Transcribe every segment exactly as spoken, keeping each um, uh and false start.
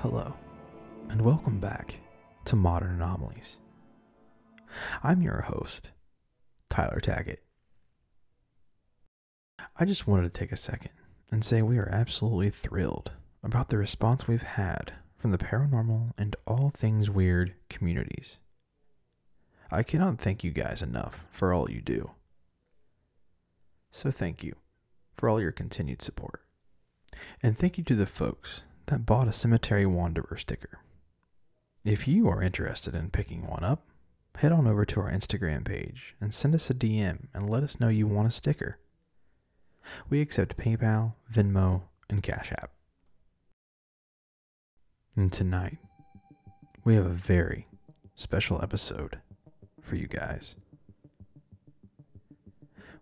Hello, and welcome back to Modern Anomalies. I'm your host, Tyler Taggett. I just wanted to take a second and say we are absolutely thrilled about the response we've had from the paranormal and all things weird communities. I cannot thank you guys enough for all you do. So thank you for all your continued support. And thank you to the folks that bought a Cemetery Wanderer sticker. If you are interested in picking one up, head on over to our Instagram page and send us a D M and let us know you want a sticker. We accept PayPal, Venmo, and Cash App. And tonight, we have a very special episode for you guys.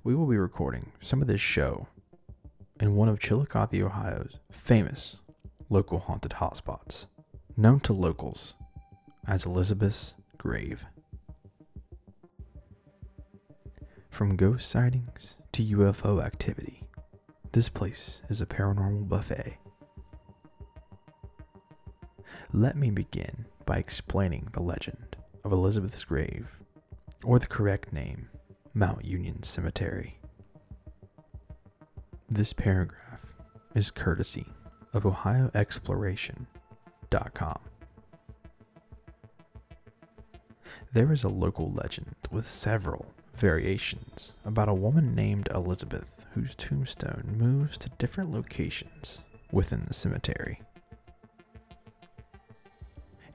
We will be recording some of this show in one of Chillicothe, Ohio's famous local haunted hotspots, known to locals as Elizabeth's Grave. From ghost sightings to U F O activity, this place is a paranormal buffet. Let me begin by explaining the legend of Elizabeth's Grave, or the correct name, Mount Union Cemetery. This paragraph is courtesy of Ohio Exploration dot com. There is a local legend with several variations about a woman named Elizabeth whose tombstone moves to different locations within the cemetery.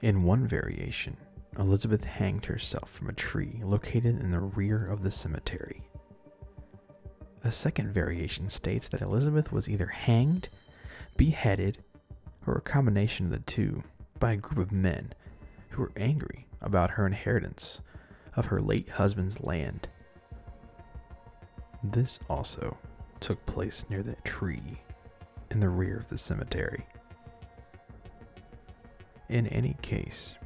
In one variation, Elizabeth hanged herself from a tree located in the rear of the cemetery. A second variation states that Elizabeth was either hanged, beheaded, or a combination of the two by a group of men who were angry about her inheritance of her late husband's land. This also took place near the tree in the rear of the cemetery. In any case,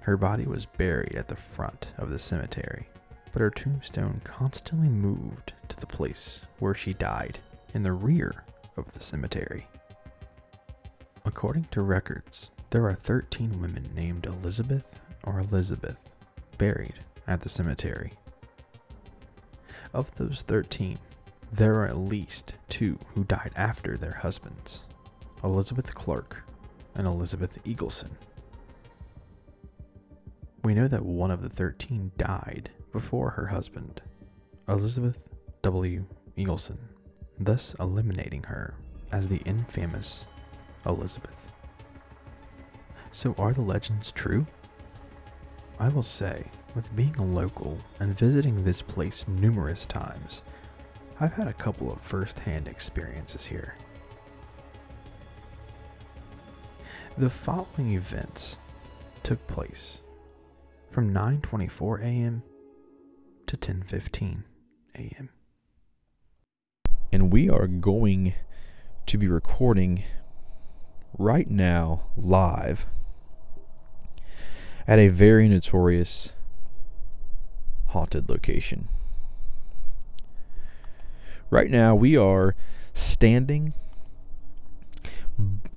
her body was buried at the front of the cemetery, but her tombstone constantly moved to the place where she died in the rear of the cemetery. According to records, there are thirteen women named Elizabeth or Elizabeth buried at the cemetery. Of those thirteen, there are at least two who died after their husbands, Elizabeth Clark and Elizabeth Eagleson. We know that one of the thirteen died before her husband, Elizabeth W. Eagleson, thus eliminating her as the infamous Elizabeth. So are the legends true? I will say, with being a local and visiting this place numerous times, I've had a couple of first-hand experiences here. The following events took place from nine twenty-four a.m. to ten fifteen a.m. And we are going to be recording right now, live, at a very notorious haunted location. Right now, we are standing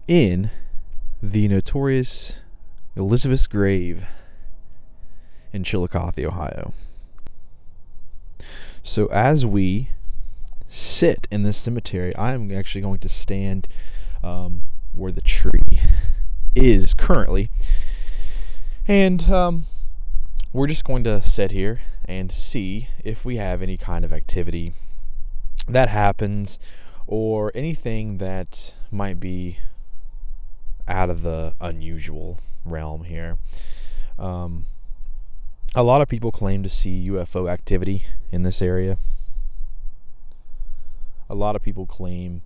in the notorious Elizabeth's Grave in Chillicothe, Ohio. So as we sit in this cemetery, I am actually going to stand um, where the tree is currently. And um, we're just going to sit here and see if we have any kind of activity that happens or anything that might be out of the unusual realm here. Um, A lot of people claim to see U F O activity in this area. A lot of people claim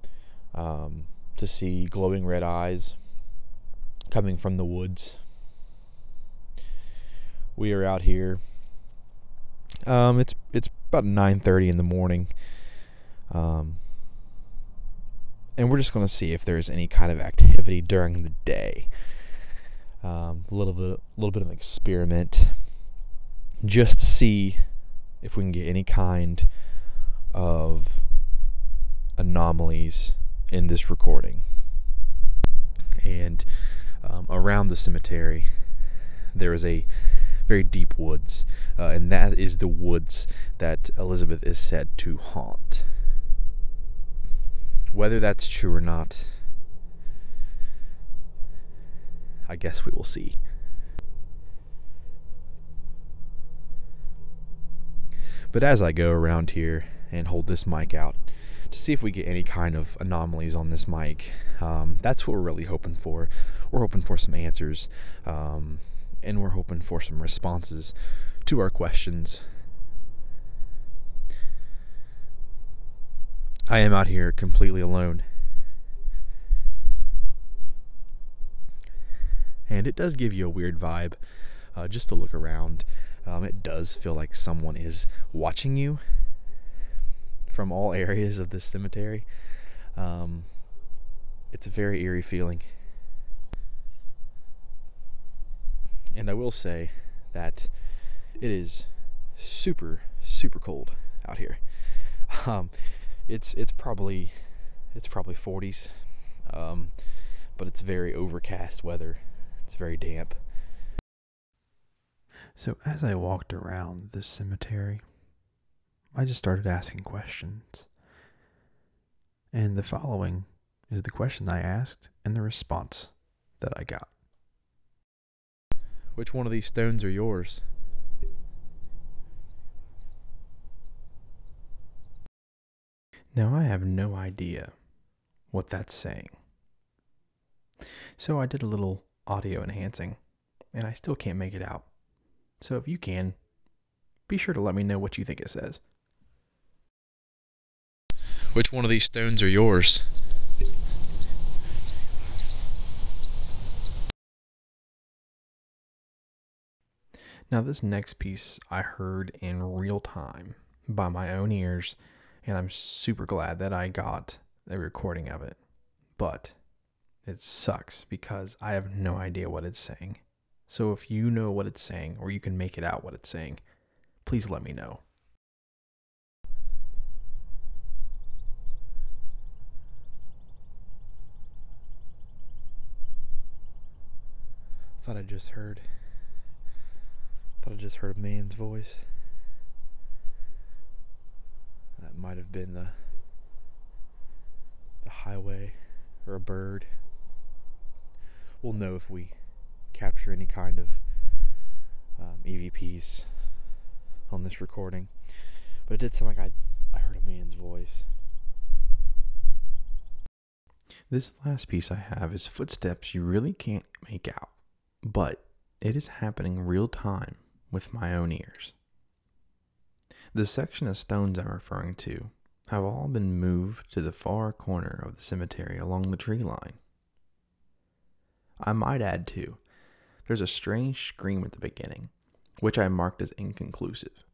um, to see glowing red eyes coming from the woods. We are out here. Um, it's it's about nine thirty in the morning. Um, and we're just going to see if there's any kind of activity during the day. Um, a little bit, little bit of an experiment, just to see if we can get any kind of anomalies in this recording. And um, around the cemetery, there is a very deep woods, uh, and that is the woods that Elizabeth is said to haunt. Whether that's true or not, I guess we will see. But as I go around here and hold this mic out to see if we get any kind of anomalies on this mic, um, that's what we're really hoping for. We're hoping for some answers, um, and we're hoping for some responses to our questions. I am out here completely alone, and it does give you a weird vibe uh, just to look around. Um, it does feel like someone is watching you from all areas of this cemetery. Um, it's a very eerie feeling. And I will say that it is super, super cold out here. Um, it's it's probably it's probably forties, um, but it's very overcast weather. It's very damp. So as I walked around this cemetery, I just started asking questions. And the following is the question I asked and the response that I got. Which one of these stones are yours? Now I have no idea what that's saying. So I did a little audio enhancing, and I still can't make it out. So if you can, be sure to let me know what you think it says. Which one of these stones are yours? Now this next piece I heard in real time by my own ears, and I'm super glad that I got a recording of it. But it sucks because I have no idea what it's saying. So if you know what it's saying, or you can make it out what it's saying, please let me know. I thought I just heard. I thought I just heard a man's voice. That might have been the the highway or a bird. We'll know if we capture any kind of um, E V Ps on this recording, but it did sound like I, I heard a man's voice. This last piece I have is footsteps you really can't make out, but it is happening real time with my own ears. The section of stones I'm referring to have all been moved to the far corner of the cemetery along the tree line. I might add too, there's a strange scream at the beginning, which I marked as inconclusive.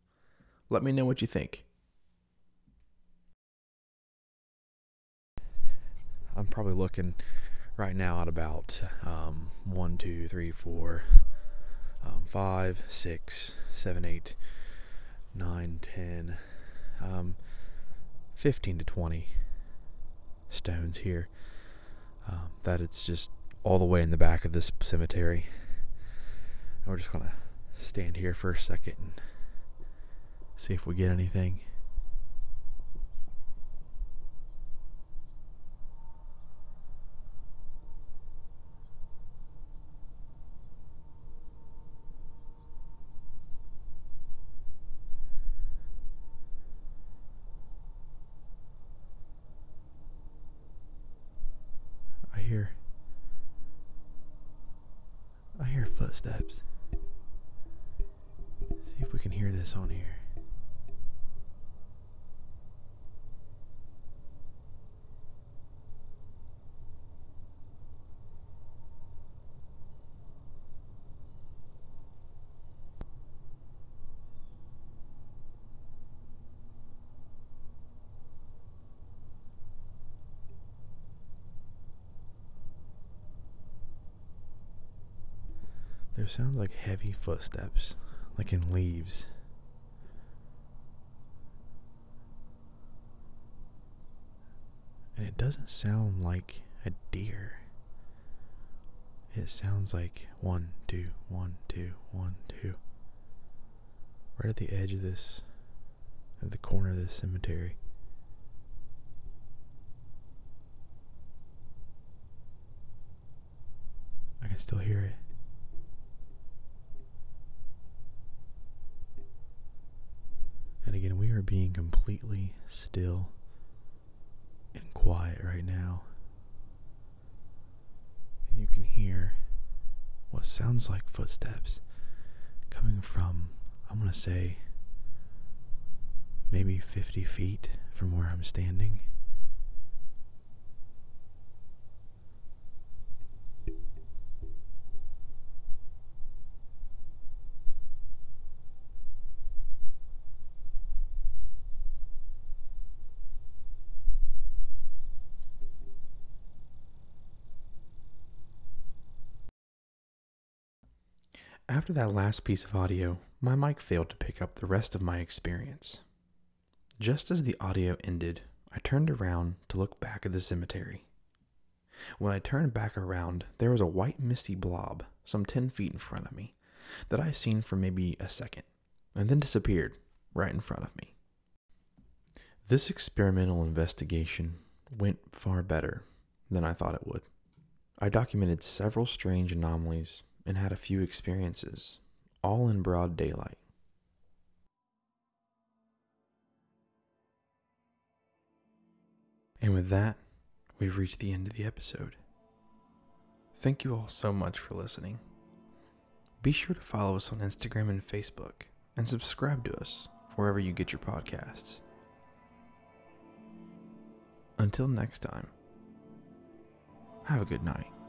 Let me know what you think. I'm probably looking right now at about um, one, two, three, four, um, five, six, seven, eight, nine, ten, um, fifteen to twenty stones here. Um, that it's just all the way in the back of this cemetery. And we're just going to stand here for a second and see if we get anything. I hear, I hear footsteps. See if we can hear this on here. There sounds like heavy footsteps, like in leaves. And it doesn't sound like a deer. It sounds like one, two, one, two, one, two. Right at the edge of this, at the corner of this cemetery. I can still hear it. And again, we are being completely still and quiet right now. And you can hear what sounds like footsteps coming from, I'm going to say, maybe fifty feet from where I'm standing. After that last piece of audio, my mic failed to pick up the rest of my experience. Just as the audio ended, I turned around to look back at the cemetery. When I turned back around, there was a white misty blob, some ten feet in front of me, that I seen for maybe a second, and then disappeared right in front of me. This experimental investigation went far better than I thought it would. I documented several strange anomalies and had a few experiences, all in broad daylight. And with that, we've reached the end of the episode. Thank you all so much for listening. Be sure to follow us on Instagram and Facebook, and subscribe to us wherever you get your podcasts. Until next time, have a good night.